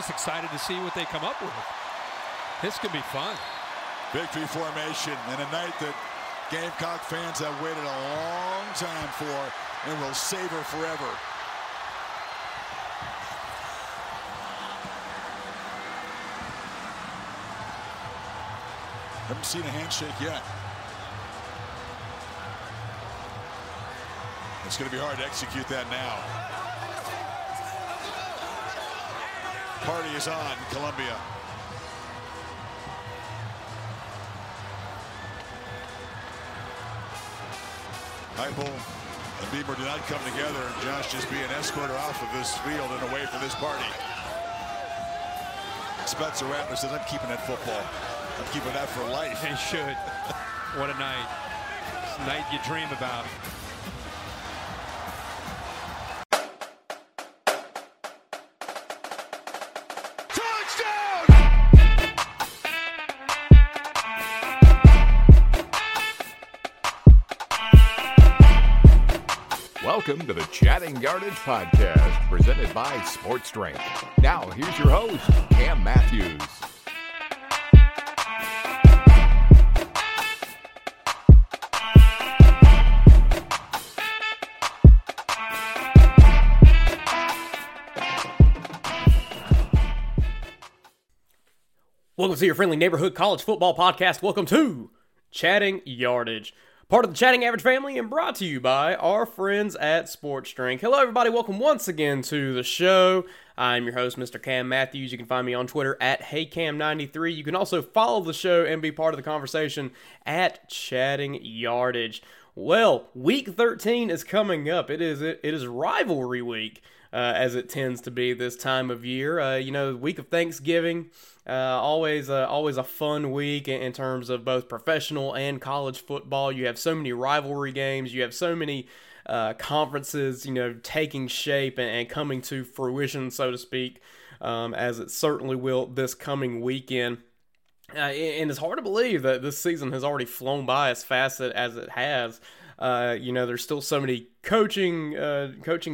just excited to see what they come up with. This could be fun. Victory formation in a night that Gamecock fans have waited a long time for and will savor forever. Haven't seen a handshake yet. It's going to be hard to execute that now. Party is on Columbia. Heupel and Bieber do not come together, and Josh just being escorted off of this field and away from this party. Spencer Rattler says, I'm keeping that football. I'm keeping that for life. They should. What a night. It's a night you dream about. Touchdown! Welcome to the Chatting Yardage Podcast, presented by Sports Strength. Now, here's your host, Cam Matthews. Welcome to your friendly neighborhood college football podcast. Welcome to Chatting Yardage, part of the Chatting Average family and brought to you by our friends at Sports Strength. Hello, everybody. Welcome once again to the show. I'm your host, Mr. Cam Matthews. You can find me on Twitter at HeyCam93. You can also follow the show and be part of the conversation at Chatting Yardage. Well, Week 13 is coming up. It is rivalry week, as it tends to be this time of year. You know, week of Thanksgiving. Always a fun week in terms of both professional and college football. You have so many rivalry games. You have so many conferences, you know, taking shape and coming to fruition, so to speak, as it certainly will this coming weekend. And it's hard to believe that this season has already flown by as fast as it has. You know, there's still so many coaching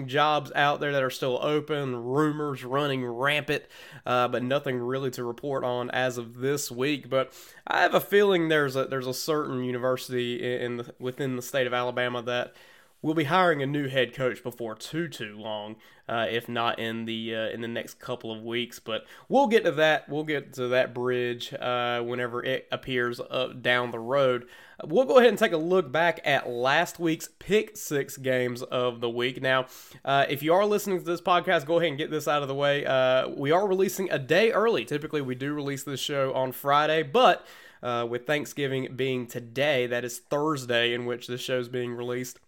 jobs out there that are still open, rumors running rampant, but nothing really to report on as of this week. But I have a feeling there's a certain university within the state of Alabama that will be hiring a new head coach before too long, if not in the next couple of weeks. But we'll get to that. We'll get to that bridge whenever it appears up down the road. We'll go ahead and take a look back at last week's Pick Six games of the week. Now, if you are listening to this podcast, go ahead and get this out of the way. We are releasing a day early. Typically, we do release this show on Friday, but with Thanksgiving being today, that is Thursday in which this show is being released.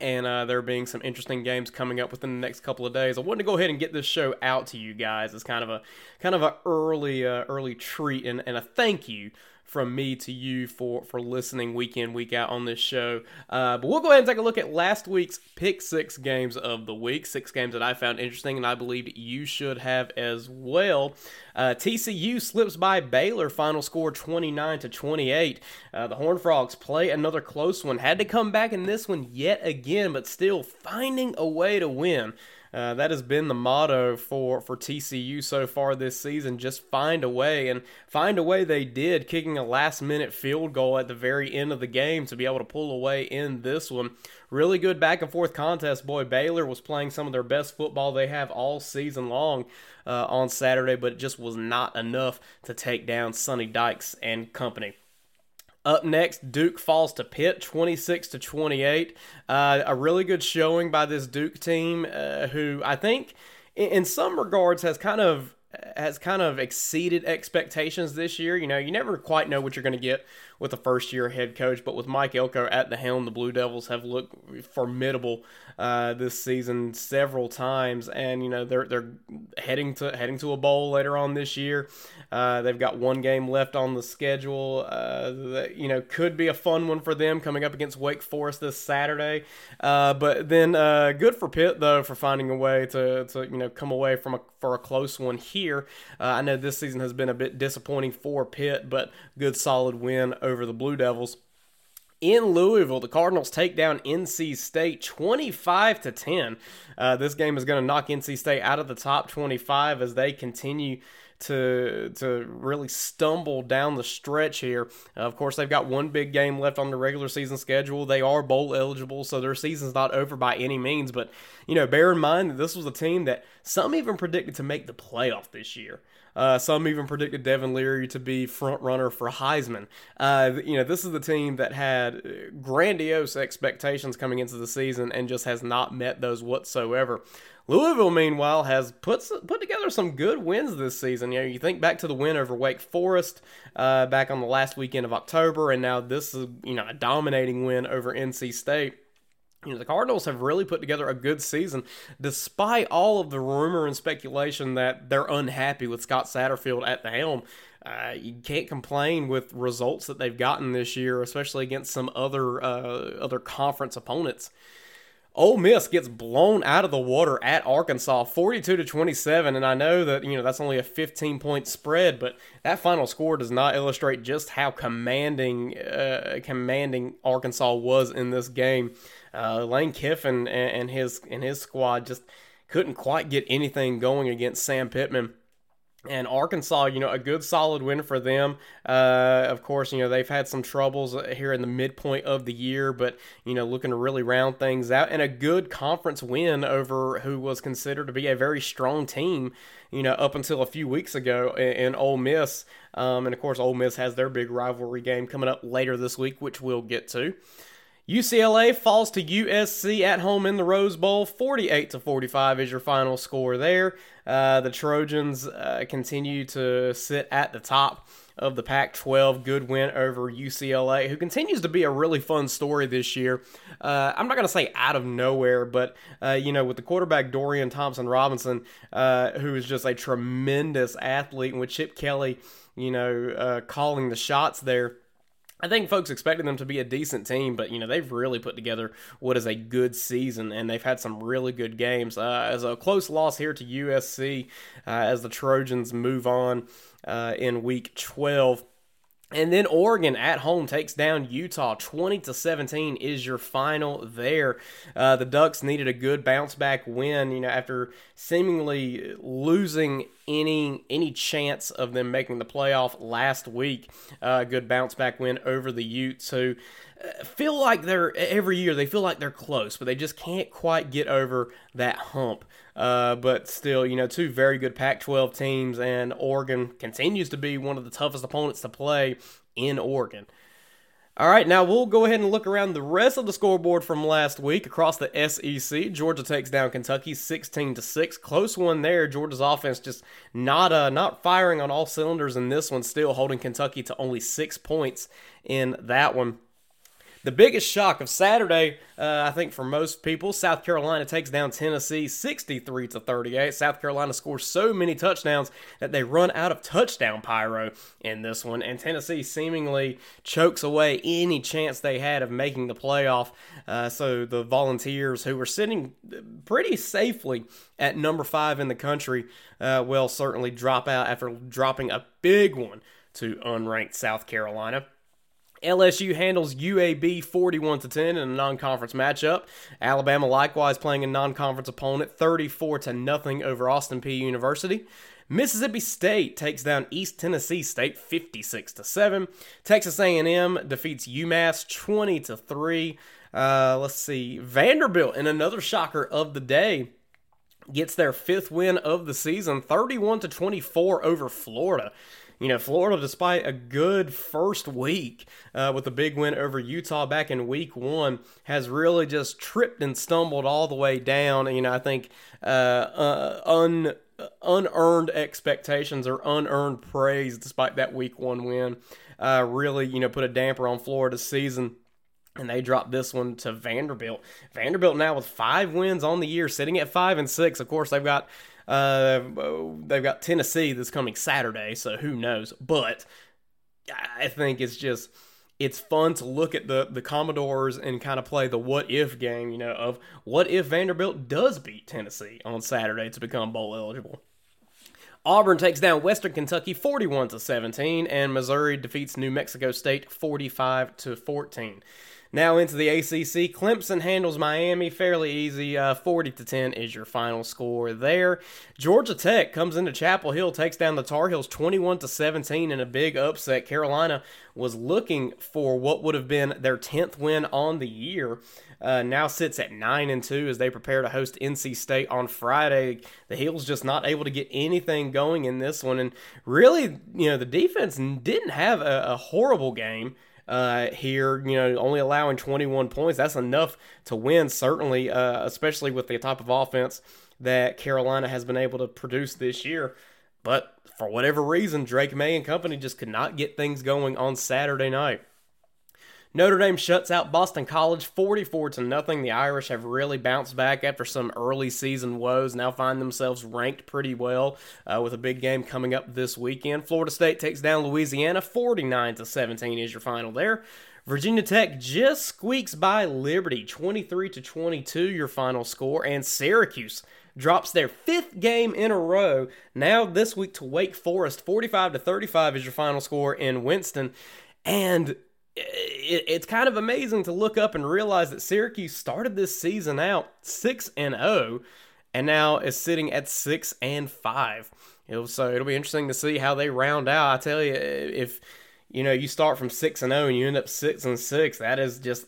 And there being some interesting games coming up within the next couple of days, I wanted to go ahead and get this show out to you guys as kind of a early treat and a thank you from me to you for listening week in, week out on this show. But we'll go ahead and take a look at last week's Pick Six games of the week. Six games that I found interesting and I believed you should have as well. TCU slips by Baylor, final score 29-28. The Horned Frogs play another close one. Had to come back in this one yet again, but still finding a way to win. That has been the motto for TCU so far this season. Just find a way, and find a way they did, kicking a last-minute field goal at the very end of the game to be able to pull away in this one. Really good back-and-forth contest. Boy, Baylor was playing some of their best football they have all season long on Saturday, but it just was not enough to take down Sonny Dykes and company. Up next, Duke falls to Pitt, 26-28. A really good showing by this Duke team, who I think, in some regards, has kind of exceeded expectations this year. You know, you never quite know what you're going to get with a first-year head coach, but with Mike Elko at the helm, the Blue Devils have looked formidable this season several times, and you know they're heading to a bowl later on this year. They've got one game left on the schedule that you know could be a fun one for them, coming up against Wake Forest this Saturday. But then good for Pitt though for finding a way to you know come away for a close one here. I know this season has been a bit disappointing for Pitt, but good solid win over the Blue Devils. In Louisville, the Cardinals take down NC State 25-10. This game is going to knock NC State out of the top 25 as they continue to really stumble down the stretch here. Of course, they've got one big game left on the regular season schedule. They are bowl eligible, so their season's not over by any means. But, you know, bear in mind that this was a team that some even predicted to make the playoff this year. Some even predicted Devin Leary to be front runner for Heisman. You know, this is the team that had grandiose expectations coming into the season and just has not met those whatsoever. Louisville, meanwhile, has put together some good wins this season. You know, you think back to the win over Wake Forest back on the last weekend of October, and now this is, you know, a dominating win over NC State. You know, the Cardinals have really put together a good season, despite all of the rumor and speculation that they're unhappy with Scott Satterfield at the helm. You can't complain with results that they've gotten this year, especially against some other conference opponents. Ole Miss gets blown out of the water at Arkansas, 42-27, and I know that, you know, that's only a 15-point spread, but that final score does not illustrate just how commanding Arkansas was in this game. Lane Kiffin and his squad just couldn't quite get anything going against Sam Pittman. And Arkansas, you know, a good solid win for them. Of course, you know, they've had some troubles here in the midpoint of the year, but, you know, looking to really round things out. And a good conference win over who was considered to be a very strong team, you know, up until a few weeks ago in Ole Miss. And, of course, Ole Miss has their big rivalry game coming up later this week, which we'll get to. UCLA falls to USC at home in the Rose Bowl. 48-45 is your final score there. The Trojans continue to sit at the top of the Pac-12. Good win over UCLA, who continues to be a really fun story this year. I'm not going to say out of nowhere, but, you know, with the quarterback Dorian Thompson-Robinson, who is just a tremendous athlete, and with Chip Kelly, you know, calling the shots there. I think folks expected them to be a decent team, but, you know, they've really put together what is a good season, and they've had some really good games. As a close loss here to USC as the Trojans move on in Week 12. And then Oregon at home takes down Utah. 20-17 is your final there. The Ducks needed a good bounce back win, you know, after seemingly losing any chance of them making the playoff last week. Good bounce back win over the Utes, who feel like they're every year they feel like they're close, but they just can't quite get over that hump. But still, you know, two very good Pac-12 teams, and Oregon continues to be one of the toughest opponents to play in Oregon. All right, now we'll go ahead and look around the rest of the scoreboard from last week across the SEC. Georgia takes down Kentucky 16-6. Close one there. Georgia's offense just not firing on all cylinders in this one, still holding Kentucky to only 6 points in that one. The biggest shock of Saturday, I think for most people, South Carolina takes down Tennessee 63-38. South Carolina scores so many touchdowns that they run out of touchdown pyro in this one, and Tennessee seemingly chokes away any chance they had of making the playoff. So the Volunteers, who were sitting pretty safely at number 5 in the country, will certainly drop out after dropping a big one to unranked South Carolina. LSU handles UAB 41-10 in a non-conference matchup. Alabama likewise playing a non-conference opponent 34-0 over Austin Peay University. Mississippi State takes down East Tennessee State 56-7. Texas A&M defeats UMass 20-3. Let's see, Vanderbilt in another shocker of the day gets their 5th win of the season, 31-24 over Florida. You know, Florida, despite a good first week with a big win over Utah back in Week 1, has really just tripped and stumbled all the way down. And, you know, I think unearned expectations or unearned praise despite that Week 1 win really, you know, put a damper on Florida's season. And they dropped this one to Vanderbilt. Vanderbilt now with 5 wins on the year, sitting at 5-6. Of course, they've got Tennessee this coming Saturday, so who knows? But I think it's fun to look at the Commodores and kind of play the what if game, you know, of what if Vanderbilt does beat Tennessee on Saturday to become bowl eligible. Auburn takes down Western Kentucky 41-17, and Missouri defeats New Mexico State 45-14. Now into the ACC, Clemson handles Miami fairly easy. 40-10 is your final score there. Georgia Tech comes into Chapel Hill, takes down the Tar Heels 21-17 in a big upset. Carolina was looking for what would have been their 10th win on the year. Now sits at 9-2 as they prepare to host NC State on Friday. The Heels just not able to get anything going in this one. And really, the defense didn't have a horrible game here, only allowing 21 points. That's enough to win, certainly, especially with the type of offense that Carolina has been able to produce this year. But for whatever reason, Drake May and company just could not get things going on Saturday night. Notre Dame shuts out Boston College 44-0. The Irish have really bounced back after some early season woes, now find themselves ranked pretty well with a big game coming up this weekend. Florida State takes down Louisiana 49-17 is your final there. Virginia Tech just squeaks by Liberty 23-22 your final score, and Syracuse drops their fifth game in a row, now this week to Wake Forest. 45-35 is your final score in Winston, and it's kind of amazing to look up and realize that Syracuse started this season out 6-0 and now is sitting at 6-5. So it'll be interesting to see how they round out. I tell you, if you start from 6-0 and you end up 6-6, that is just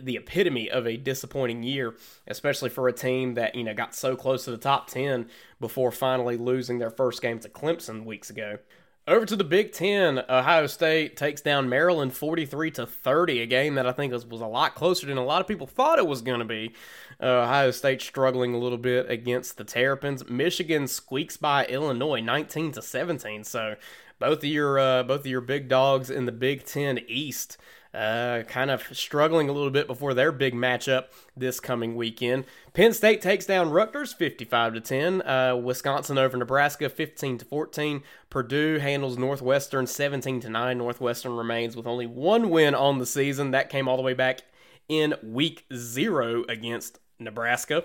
the epitome of a disappointing year, especially for a team that got so close to the top 10 before finally losing their first game to Clemson weeks ago. Over to the Big Ten, Ohio State takes down Maryland 43-30, a game that I think was a lot closer than a lot of people thought it was going to be. Ohio State struggling a little bit against the Terrapins. Michigan squeaks by Illinois 19-17. So both of your big dogs in the Big Ten East kind of struggling a little bit before their big matchup this coming weekend. Penn State takes down Rutgers 55-10. Wisconsin over Nebraska 15-14. Purdue handles Northwestern 17-9. Northwestern remains with only one win on the season. That came all the way back in week 0 against Nebraska.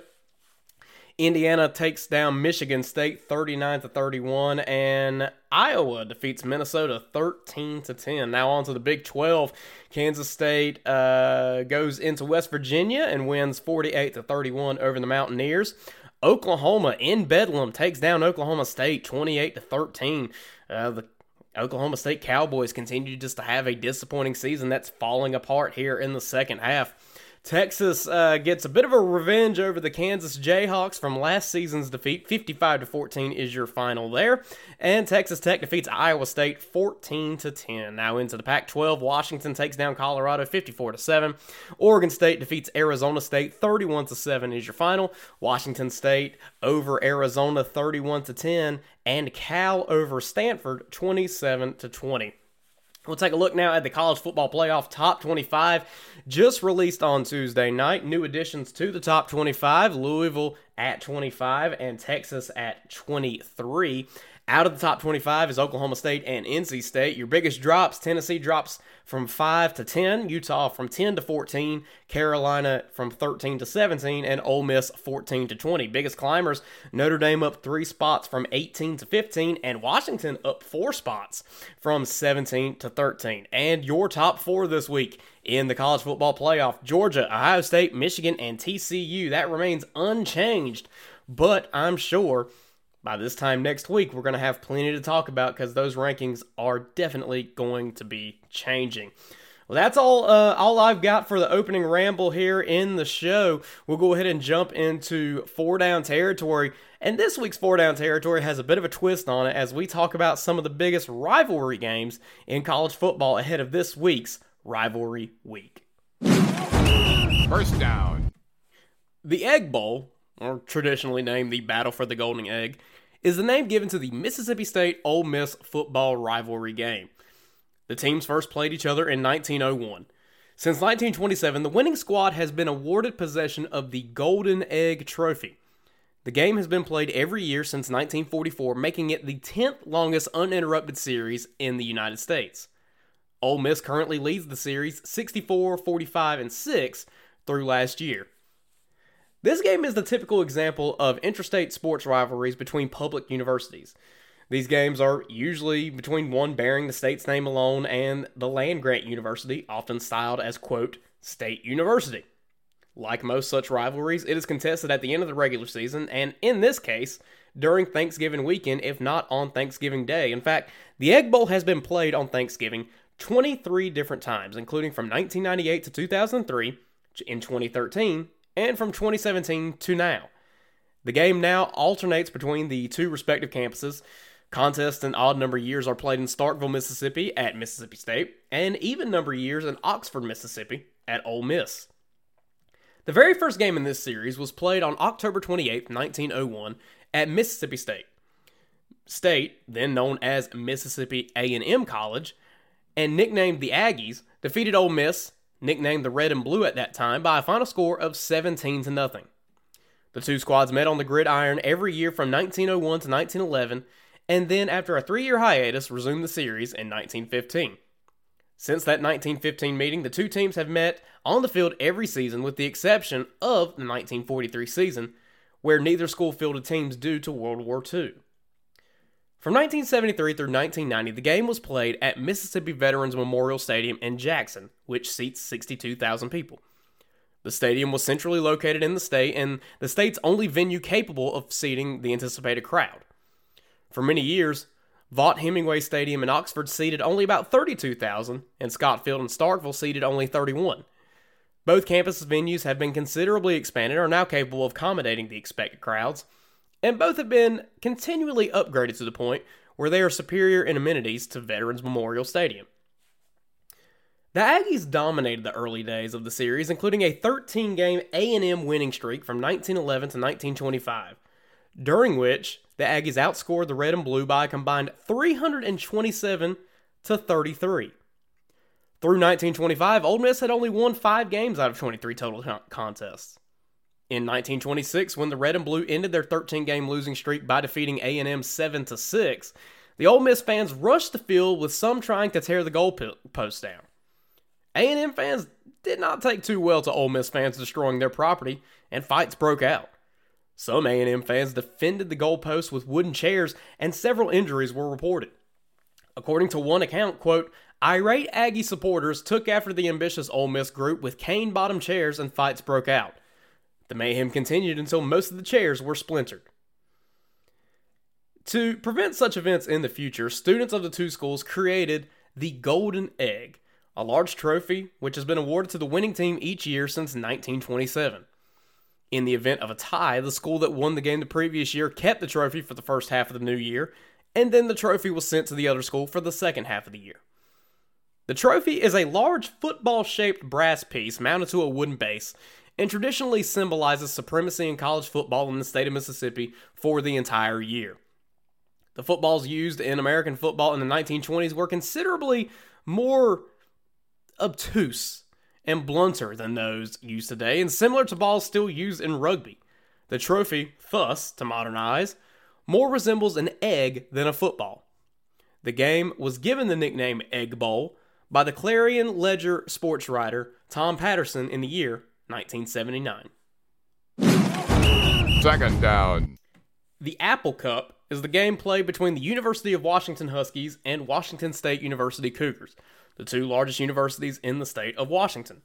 Indiana takes down Michigan State 39-31, and Iowa defeats Minnesota 13-10. Now on to the Big 12. Kansas State goes into West Virginia and wins 48-31 over the Mountaineers. Oklahoma in Bedlam takes down Oklahoma State 28-13. The Oklahoma State Cowboys continue just to have a disappointing season that's falling apart here in the second half. Texas gets a bit of a revenge over the Kansas Jayhawks from last season's defeat. 55-14 is your final there. And Texas Tech defeats Iowa State 14-10. Now into the Pac-12, Washington takes down Colorado 54-7. Oregon State defeats Arizona State 31-7 is your final. Washington State over Arizona 31-10. And Cal over Stanford 27-20. We'll take a look now at the College Football Playoff Top 25, just released on Tuesday night. New additions to the Top 25, Louisville at 25 and Texas at 23. Out of the Top 25 is Oklahoma State and NC State. Your biggest drops, Tennessee drops from 5 to 10, Utah from 10 to 14, Carolina from 13 to 17, and Ole Miss 14 to 20. Biggest climbers, Notre Dame up 3 spots from 18 to 15, and Washington up 4 spots from 17 to 13. And your top 4 this week in the College Football Playoff, Georgia, Ohio State, Michigan, and TCU. That remains unchanged, but I'm sure by this time next week, we're going to have plenty to talk about because those rankings are definitely going to be changing. Well, that's all I've got for the opening ramble here in the show. We'll go ahead and jump into four-down territory. And this week's four-down territory has a bit of a twist on it as we talk about some of the biggest rivalry games in college football ahead of this week's Rivalry Week. First down. The Egg Bowl, or traditionally named the Battle for the Golden Egg, is the name given to the Mississippi State-Ole Miss football rivalry game. The teams first played each other in 1901. Since 1927, the winning squad has been awarded possession of the Golden Egg Trophy. The game has been played every year since 1944, making it the 10th longest uninterrupted series in the United States. Ole Miss currently leads the series 64, 45, and 6 through last year. This game is the typical example of interstate sports rivalries between public universities. These games are usually between one bearing the state's name alone and the land-grant university, often styled as, quote, State University. Like most such rivalries, it is contested at the end of the regular season, and in this case, during Thanksgiving weekend, if not on Thanksgiving Day. In fact, the Egg Bowl has been played on Thanksgiving 23 different times, including from 1998 to 2003, in 2013, and from 2017 to now. The game now alternates between the two respective campuses. Contests in odd number years are played in Starkville, Mississippi at Mississippi State, and even number years in Oxford, Mississippi at Ole Miss. The very first game in this series was played on October 28, 1901 at Mississippi State. State, then known as Mississippi A&M College, and nicknamed the Aggies, defeated Ole Miss, nicknamed the Red and Blue at that time, by a final score of 17-0. The two squads met on the gridiron every year from 1901 to 1911, and then after a 3-year hiatus, resumed the series in 1915. Since that 1915 meeting, the two teams have met on the field every season with the exception of the 1943 season, where neither school fielded teams due to World War II. From 1973 through 1990, the game was played at Mississippi Veterans Memorial Stadium in Jackson, which seats 62,000 people. The stadium was centrally located in the state and the state's only venue capable of seating the anticipated crowd. For many years, Vaught-Hemingway Stadium in Oxford seated only about 32,000, and Scott Field in Starkville seated only 31. Both campus venues have been considerably expanded and are now capable of accommodating the expected crowds, and both have been continually upgraded to the point where they are superior in amenities to Veterans Memorial Stadium. The Aggies dominated the early days of the series, including a 13-game A&M winning streak from 1911 to 1925, during which the Aggies outscored the Red and Blue by a combined 327-33. Through 1925, Ole Miss had only won 5 games out of 23 total contests. In 1926, when the Red and Blue ended their 13-game losing streak by defeating A&M 7-6, the Ole Miss fans rushed the field with some trying to tear the goalpost down. A&M fans did not take too well to Ole Miss fans destroying their property, and fights broke out. Some A&M fans defended the goalposts with wooden chairs, and several injuries were reported. According to one account, quote, irate Aggie supporters took after the ambitious Ole Miss group with cane-bottom chairs, and fights broke out. The mayhem continued until most of the chairs were splintered. To prevent such events in the future, students of the two schools created the Golden Egg, a large trophy which has been awarded to the winning team each year since 1927. In the event of a tie, the school that won the game the previous year kept the trophy for the first half of the new year, and then the trophy was sent to the other school for the second half of the year. The trophy is a large football-shaped brass piece mounted to a wooden base, and traditionally symbolizes supremacy in college football in the state of Mississippi for the entire year. The footballs used in American football in the 1920s were considerably more obtuse and blunter than those used today, and similar to balls still used in rugby. The trophy, thus, to modern eyes, more resembles an egg than a football. The game was given the nickname Egg Bowl by the Clarion Ledger sports writer Tom Patterson in the year 1979. Second down. The Apple Cup is the game played between the University of Washington Huskies and Washington State University Cougars, the two largest universities in the state of Washington.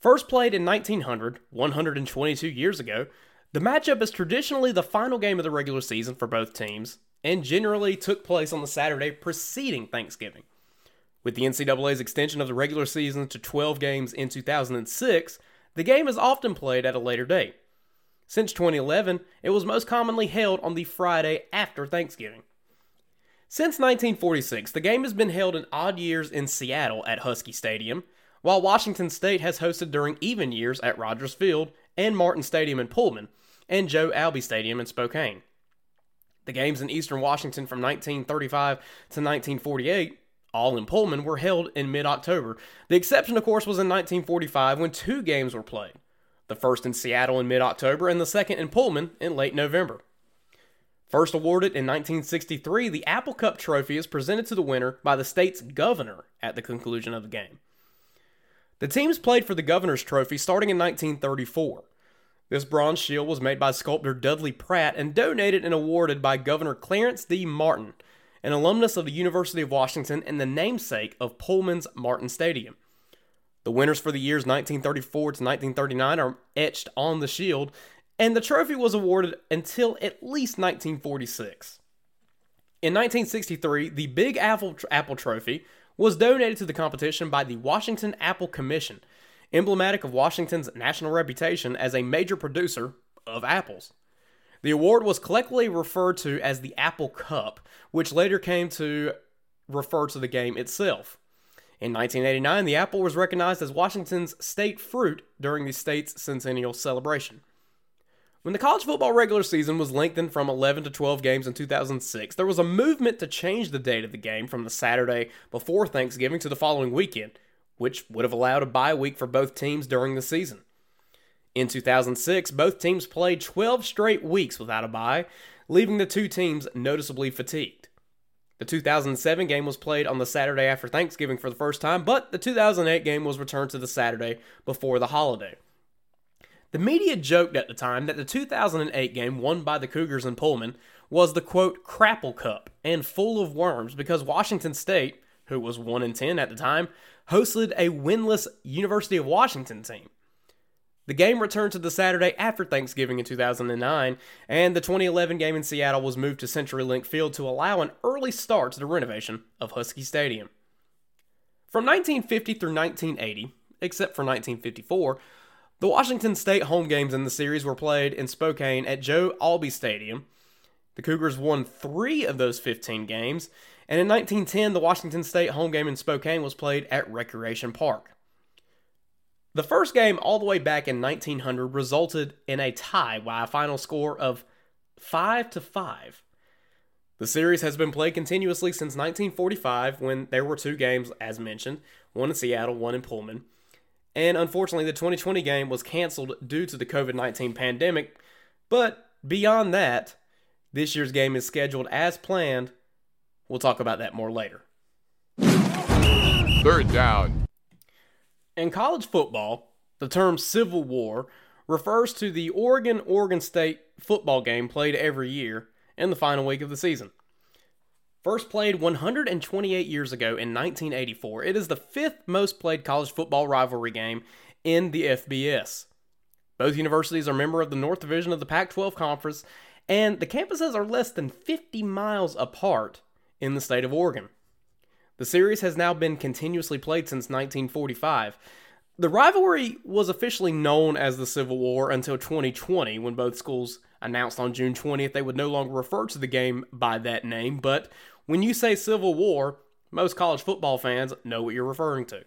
First played in 1900, 122 years ago, the matchup is traditionally the final game of the regular season for both teams, and generally took place on the Saturday preceding Thanksgiving. With the NCAA's extension of the regular season to 12 games in 2006, the game is often played at a later date. Since 2011, it was most commonly held on the Friday after Thanksgiving. Since 1946, the game has been held in odd years in Seattle at Husky Stadium, while Washington State has hosted during even years at Rogers Field and Martin Stadium in Pullman, and Joe Albee Stadium in Spokane. The games in eastern Washington from 1935 to 1948, all in Pullman, were held in mid-October. The exception, of course, was in 1945 when 2 games were played, the first in Seattle in mid-October and the second in Pullman in late November. First awarded in 1963, the Apple Cup trophy is presented to the winner by the state's governor at the conclusion of the game. The teams played for the governor's trophy starting in 1934. This bronze shield was made by sculptor Dudley Pratt and donated and awarded by Governor Clarence D. Martin, an alumnus of the University of Washington and the namesake of Pullman's Martin Stadium. The winners for the years 1934 to 1939 are etched on the shield, and the trophy was awarded until at least 1946. In 1963, the Big Apple Trophy was donated to the competition by the Washington Apple Commission, emblematic of Washington's national reputation as a major producer of apples. The award was collectively referred to as the Apple Cup, which later came to refer to the game itself. In 1989, the apple was recognized as Washington's state fruit during the state's centennial celebration. When the college football regular season was lengthened from 11 to 12 games in 2006, there was a movement to change the date of the game from the Saturday before Thanksgiving to the following weekend, which would have allowed a bye week for both teams during the season. In 2006, both teams played 12 straight weeks without a bye, leaving the two teams noticeably fatigued. The 2007 game was played on the Saturday after Thanksgiving for the first time, but the 2008 game was returned to the Saturday before the holiday. The media joked at the time that the 2008 game won by the Cougars in Pullman was the, quote, Crapple Cup and full of worms because Washington State, who was 1-10 at the time, hosted a winless University of Washington team. The game returned to the Saturday after Thanksgiving in 2009, and the 2011 game in Seattle was moved to CenturyLink Field to allow an early start to the renovation of Husky Stadium. From 1950 through 1980, except for 1954, the Washington State home games in the series were played in Spokane at Joe Albee Stadium. The Cougars won 3 of those 15 games, and in 1910, the Washington State home game in Spokane was played at Recreation Park. The first game all the way back in 1900 resulted in a tie by a final score of 5-5. The series has been played continuously since 1945, when there were 2 games, as mentioned, one in Seattle, one in Pullman. And unfortunately, the 2020 game was canceled due to the COVID-19 pandemic. But beyond that, this year's game is scheduled as planned. We'll talk about that more later. Third down. In college football, the term Civil War refers to the Oregon-Oregon State football game played every year in the final week of the season. First played 128 years ago in 1984, it is the 5th most played college football rivalry game in the FBS. Both universities are members of the North Division of the Pac-12 Conference, and the campuses are less than 50 miles apart in the state of Oregon. The series has now been continuously played since 1945. The rivalry was officially known as the Civil War until 2020, when both schools announced on June 20th they would no longer refer to the game by that name, but when you say Civil War, most college football fans know what you're referring to.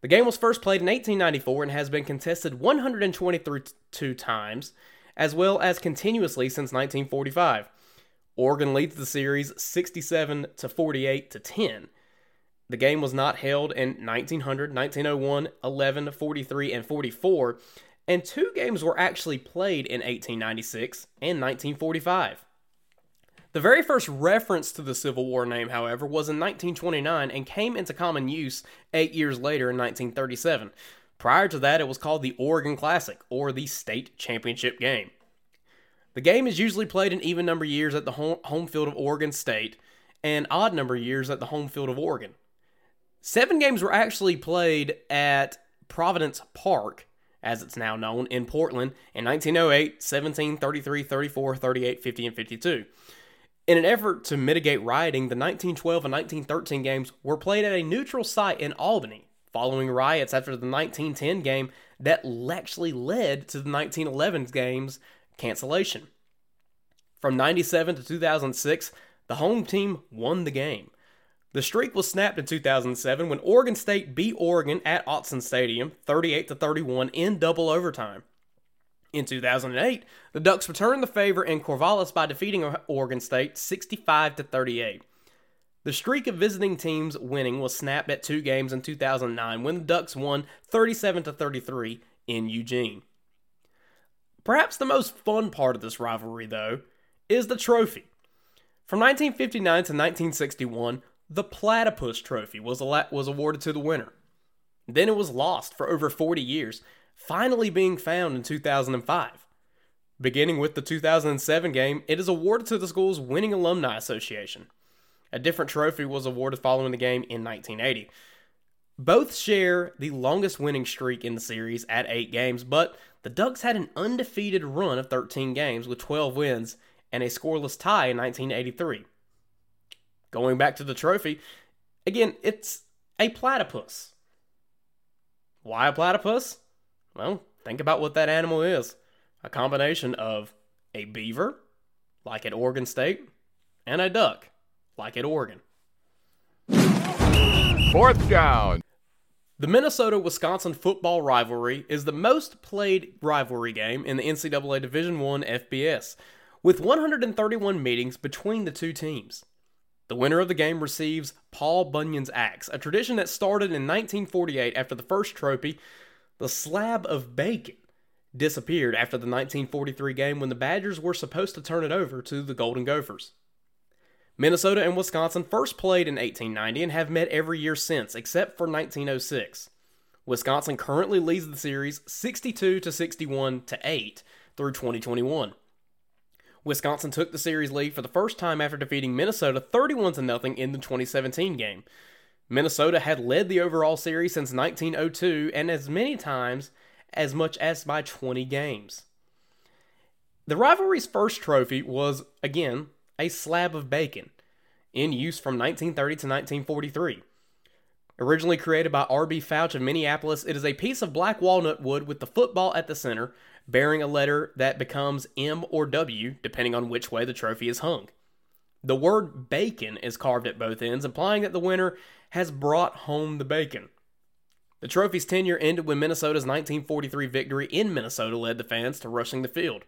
The game was first played in 1894 and has been contested 122 times, as well as continuously since 1945. Oregon leads the series 67-48-10. The game was not held in 1900, 1901, 11, 43, and 44, and 2 games were actually played in 1896 and 1945. The very first reference to the Civil War name, however, was in 1929 and came into common use 8 years later in 1937. Prior to that, it was called the Oregon Classic, or the State Championship Game. The game is usually played in even number years at the home field of Oregon State and odd number years at the home field of Oregon. 7 games were actually played at Providence Park, as it's now known, in Portland in 1908, 17, 33, 34, 38, 50, and 52. In an effort to mitigate rioting, the 1912 and 1913 games were played at a neutral site in Albany, following riots after the 1910 game that actually led to the 1911 game's cancellation. From 1997 to 2006, the home team won the game. The streak was snapped in 2007 when Oregon State beat Oregon at Autzen Stadium 38-31 in double overtime. In 2008, the Ducks returned the favor in Corvallis by defeating Oregon State 65-38. The streak of visiting teams winning was snapped at 2 games in 2009 when the Ducks won 37-33 in Eugene. Perhaps the most fun part of this rivalry, though, is the trophy. From 1959 to 1961, the Platypus Trophy was awarded to the winner. Then it was lost for over 40 years, finally being found in 2005. Beginning with the 2007 game, it is awarded to the school's winning alumni association. A different trophy was awarded following the game in 1980. Both share the longest winning streak in the series at 8 games, but the Ducks had an undefeated run of 13 games with 12 wins and a scoreless tie in 1983. Going back to the trophy, again, it's a platypus. Why a platypus? Well, think about what that animal is. A combination of a beaver, like at Oregon State, and a duck, like at Oregon. 4th down. The Minnesota-Wisconsin football rivalry is the most played rivalry game in the NCAA Division I FBS, with 131 meetings between the two teams. The winner of the game receives Paul Bunyan's axe, a tradition that started in 1948 after the first trophy, the slab of bacon, disappeared after the 1943 game when the Badgers were supposed to turn it over to the Golden Gophers. Minnesota and Wisconsin first played in 1890 and have met every year since, except for 1906. Wisconsin currently leads the series 62-61-8 through 2021. Wisconsin took the series lead for the first time after defeating Minnesota 31-0 in the 2017 game. Minnesota had led the overall series since 1902 and as many times as much as by 20 games. The rivalry's first trophy was, again, a slab of bacon, in use from 1930 to 1943. Originally created by R.B. Fouch of Minneapolis, it is a piece of black walnut wood with the football at the center, bearing a letter that becomes M or W, depending on which way the trophy is hung. The word bacon is carved at both ends, implying that the winner has brought home the bacon. The trophy's tenure ended when Minnesota's 1943 victory in Minnesota led the fans to rushing the field.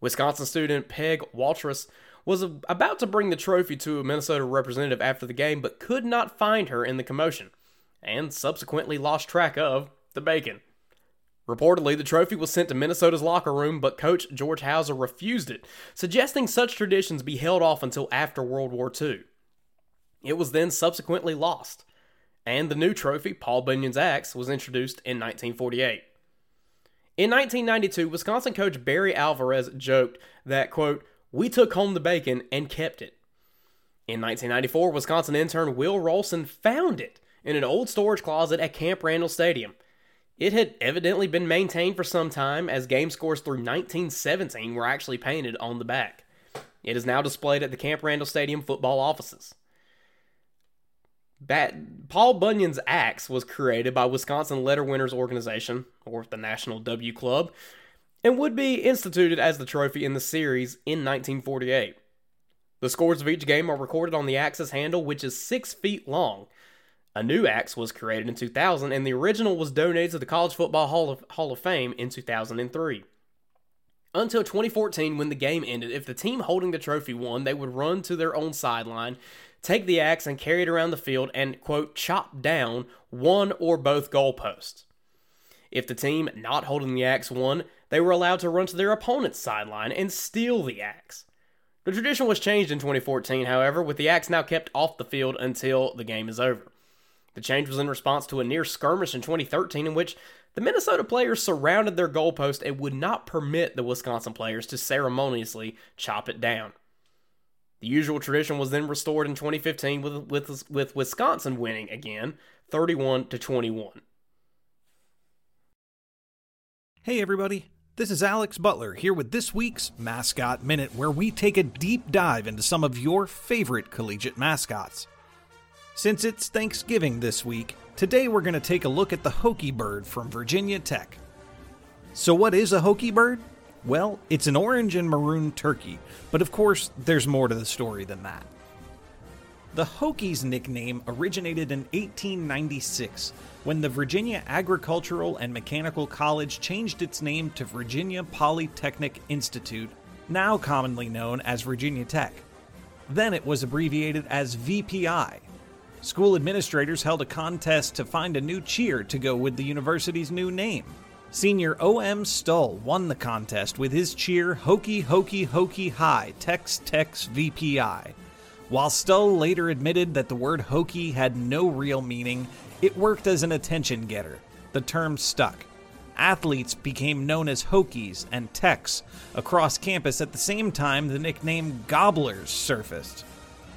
Wisconsin student Peg Waltrous was about to bring the trophy to a Minnesota representative after the game, but could not find her in the commotion, and subsequently lost track of the bacon. Reportedly, the trophy was sent to Minnesota's locker room, but Coach George Hauser refused it, suggesting such traditions be held off until after World War II. It was then subsequently lost, and the new trophy, Paul Bunyan's axe, was introduced in 1948. In 1992, Wisconsin coach Barry Alvarez joked that, quote, "We took home the bacon and kept it." In 1994, Wisconsin intern Will Rolson found it in an old storage closet at Camp Randall Stadium. It had evidently been maintained for some time, as game scores through 1917 were actually painted on the back. It is now displayed at the Camp Randall Stadium football offices. Paul Bunyan's axe was created by Wisconsin Letter Winners Organization, or the National W Club, and would be instituted as the trophy in the series in 1948. The scores of each game are recorded on the axe's handle, which is 6 feet long. A new axe was created in 2000, and the original was donated to the College Football Hall of Fame in 2003. Until 2014, when the game ended, if the team holding the trophy won, they would run to their own sideline, take the axe and carry it around the field and, quote, chop down one or both goalposts. If the team not holding the axe won, they were allowed to run to their opponent's sideline and steal the axe. The tradition was changed in 2014, however, with the axe now kept off the field until the game is over. The change was in response to a near skirmish in 2013 in which the Minnesota players surrounded their goalpost and would not permit the Wisconsin players to ceremoniously chop it down. The usual tradition was then restored in 2015 with Wisconsin winning again, 31-21. Hey everybody, this is Alex Butler here with this week's Mascot Minute, where we take a deep dive into some of your favorite collegiate mascots. Since it's Thanksgiving this week, today we're going to take a look at the Hokie Bird from Virginia Tech. So what is a Hokie Bird? Well, it's an orange and maroon turkey, but of course, there's more to the story than that. The Hokie's nickname originated in 1896, when the Virginia Agricultural and Mechanical College changed its name to Virginia Polytechnic Institute, now commonly known as Virginia Tech. Then it was abbreviated as VPI. School administrators held a contest to find a new cheer to go with the university's new name. Senior O.M. Stull won the contest with his cheer, "Hokie, Hokie, Hokie High, Tex, Tex, VPI." While Stull later admitted that the word Hokie had no real meaning, it worked as an attention getter. The term stuck. athletes became known as Hokies and Techs across campus at the same time the nickname Gobblers surfaced.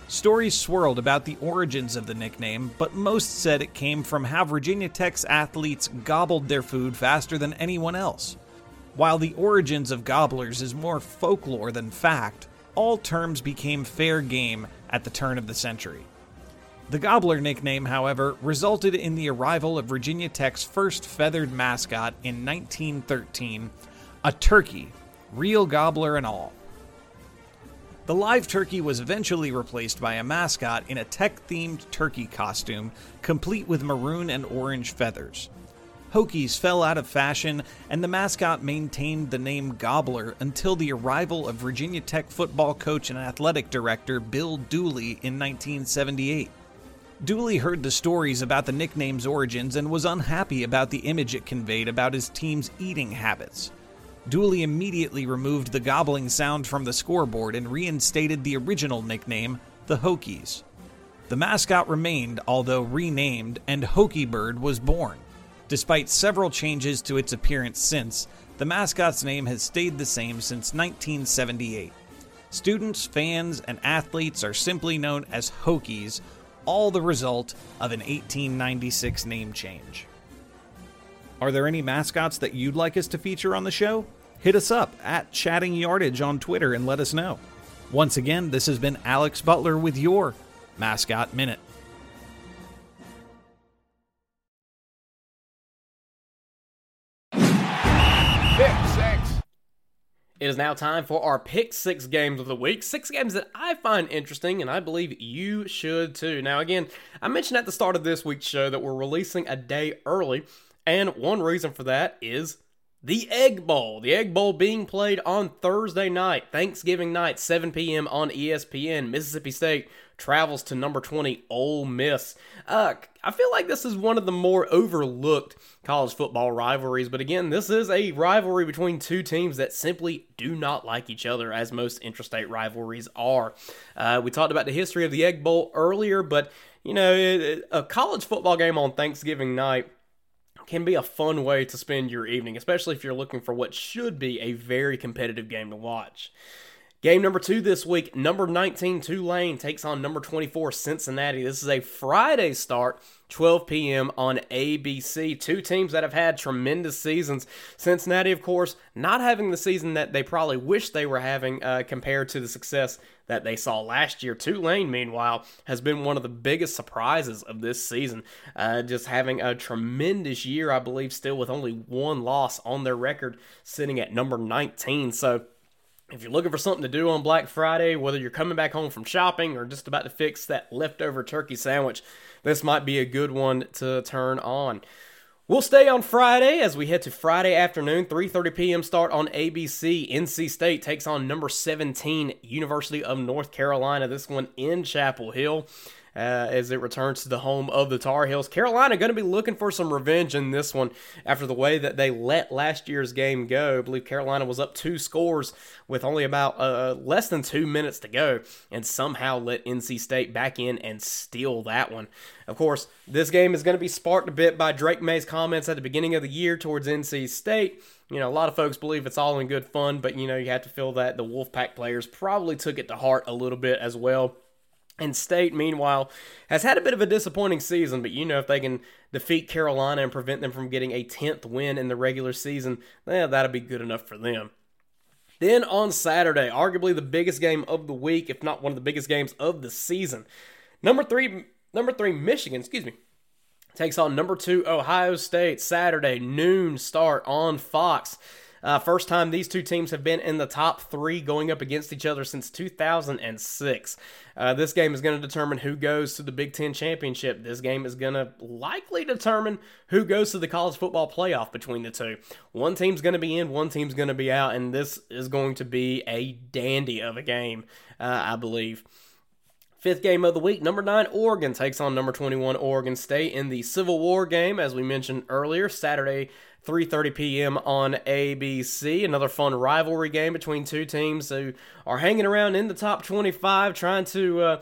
Stories swirled about the origins of the nickname, but most said it came from how Virginia Tech's athletes gobbled their food faster than anyone else. While the origins of gobblers is more folklore than fact, all terms became fair game at the turn of the century. The gobbler nickname, however, resulted in the arrival of Virginia Tech's first feathered mascot in 1913, a turkey, real gobbler and all. The live turkey was eventually replaced by a mascot in a Tech-themed turkey costume, complete with maroon and orange feathers. Hokies fell out of fashion, and the mascot maintained the name Gobbler until the arrival of Virginia Tech football coach and athletic director Bill Dooley in 1978. Dooley heard the stories about the nickname's origins and was unhappy about the image it conveyed about his team's eating habits. Dooley immediately removed the gobbling sound from the scoreboard and reinstated the original nickname, the Hokies. The mascot remained, although renamed, and Hokie Bird was born. Despite several changes to its appearance since, the mascot's name has stayed the same since 1978. Students, fans, and athletes are simply known as Hokies, all the result of an 1896 name change. Are there any mascots that you'd like us to feature on the show? Hit us up at Chatting Yardage on Twitter and let us know. Once again, this has been Alex Butler with your Mascot Minute. Pick Six. It is now time for our Pick Six games of the week. Six games that I find interesting, and I believe you should too. Now, again, I mentioned at the start of this week's show that we're releasing a day early. And one reason for that is the Egg Bowl. The Egg Bowl being played on Thursday night, Thanksgiving night, 7 p.m. on ESPN. Mississippi State travels to number 20, Ole Miss. I feel like this is one of the more overlooked college football rivalries. But again, this is a rivalry between two teams that simply do not like each other, as most intrastate rivalries are. We talked about the history of the Egg Bowl earlier, but, you know, a college football game on Thanksgiving night can be a fun way to spend your evening, especially if you're looking for what should be a very competitive game to watch. Game number 2 this week, number 19 Tulane takes on number 24 Cincinnati. This is a Friday start, 12 p.m. on ABC. Two teams that have had tremendous seasons. Cincinnati, of course, not having the season that they probably wish they were having compared to the success that they saw last year. Tulane, meanwhile, has been one of the biggest surprises of this season. Just having a tremendous year, I believe, still with only one loss on their record, sitting at number 19. So, if you're looking for something to do on Black Friday, whether you're coming back home from shopping or just about to fix that leftover turkey sandwich, this might be a good one to turn on. We'll stay on Friday as we head to Friday afternoon, 3:30 p.m. start on ABC. NC State takes on number 17, University of North Carolina. This one in Chapel Hill as it returns to the home of the Tar Heels. Carolina going to be looking for some revenge in this one after the way that they let last year's game go. I believe Carolina was up 2 scores with only about less than 2 minutes to go and somehow let NC State back in and steal that one. Of course, this game is going to be sparked a bit by Drake May's comments at the beginning of the year towards NC State. You know, a lot of folks believe it's all in good fun, but, you know, you have to feel that the Wolfpack players probably took it to heart a little bit as well. And State, meanwhile, has had a bit of a disappointing season, but, you know, if they can defeat Carolina and prevent them from getting a 10th win in the regular season, that'll be good enough for them. Then on Saturday, arguably the biggest game of the week, if not one of the biggest games of the season. Number three, Michigan, takes on number 2, Ohio State, Saturday, noon start on Fox. First time these two teams have been in the top 3 going up against each other since 2006. This game is going to determine who goes to the Big Ten Championship. This game is going to likely determine who goes to the college football playoff between the two. One team's going to be in, one team's going to be out, and this is going to be a dandy of a game, I believe. Fifth game of the week, number 9, Oregon takes on number 21, Oregon State in the Civil War game, as we mentioned earlier, Saturday, 3:30 p.m. on ABC. Another fun rivalry game between two teams who are hanging around in the top 25, trying to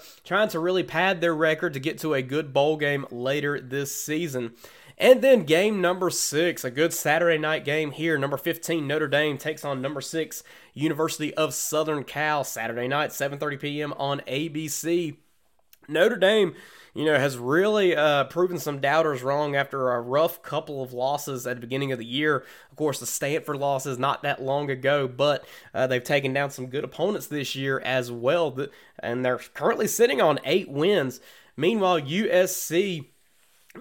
really pad their record to get to a good bowl game later this season. And then game number 6, a good Saturday night game here. Number 15, Notre Dame takes on number 6, University of Southern Cal. Saturday night, 7:30 p.m. on ABC. Notre Dame, has really proven some doubters wrong after a rough couple of losses at the beginning of the year. Of course, the Stanford loss is not that long ago, but they've taken down some good opponents this year as well. And they're currently sitting on 8 wins. Meanwhile, USC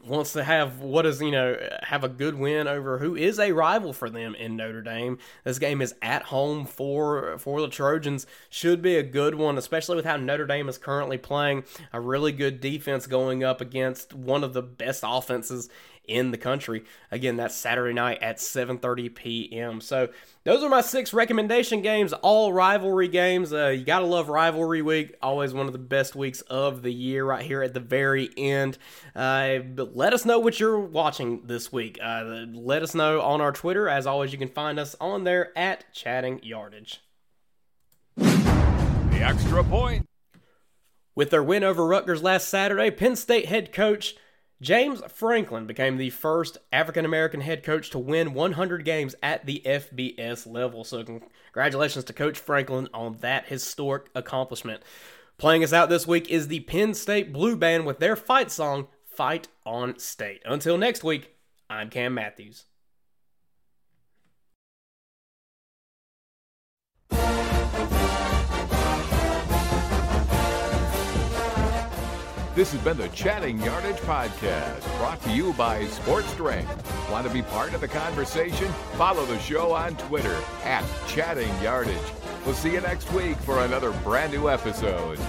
wants to have a good win over who is a rival for them in Notre Dame. This game is at home for the Trojans. Should be a good one, especially with how Notre Dame is currently playing. A really good defense going up against one of the best offenses in the country. Again, that's Saturday night at 7:30 p.m. So those are my 6 recommendation games, all rivalry games. You got to love rivalry week. Always one of the best weeks of the year right here at the very end. But let us know what you're watching this week. Let us know on our Twitter. As always, you can find us on there at Chatting Yardage. The extra point. With their win over Rutgers last Saturday, Penn State head coach James Franklin became the first African-American head coach to win 100 games at the FBS level. So congratulations to Coach Franklin on that historic accomplishment. Playing us out this week is the Penn State Blue Band with their fight song, Fight on State. Until next week, I'm Cam Matthews. This has been the Chatting Yardage Podcast, brought to you by Sports Strength. Want to be part of the conversation? Follow the show on Twitter @Chatting Yardage. We'll see you next week for another brand new episode.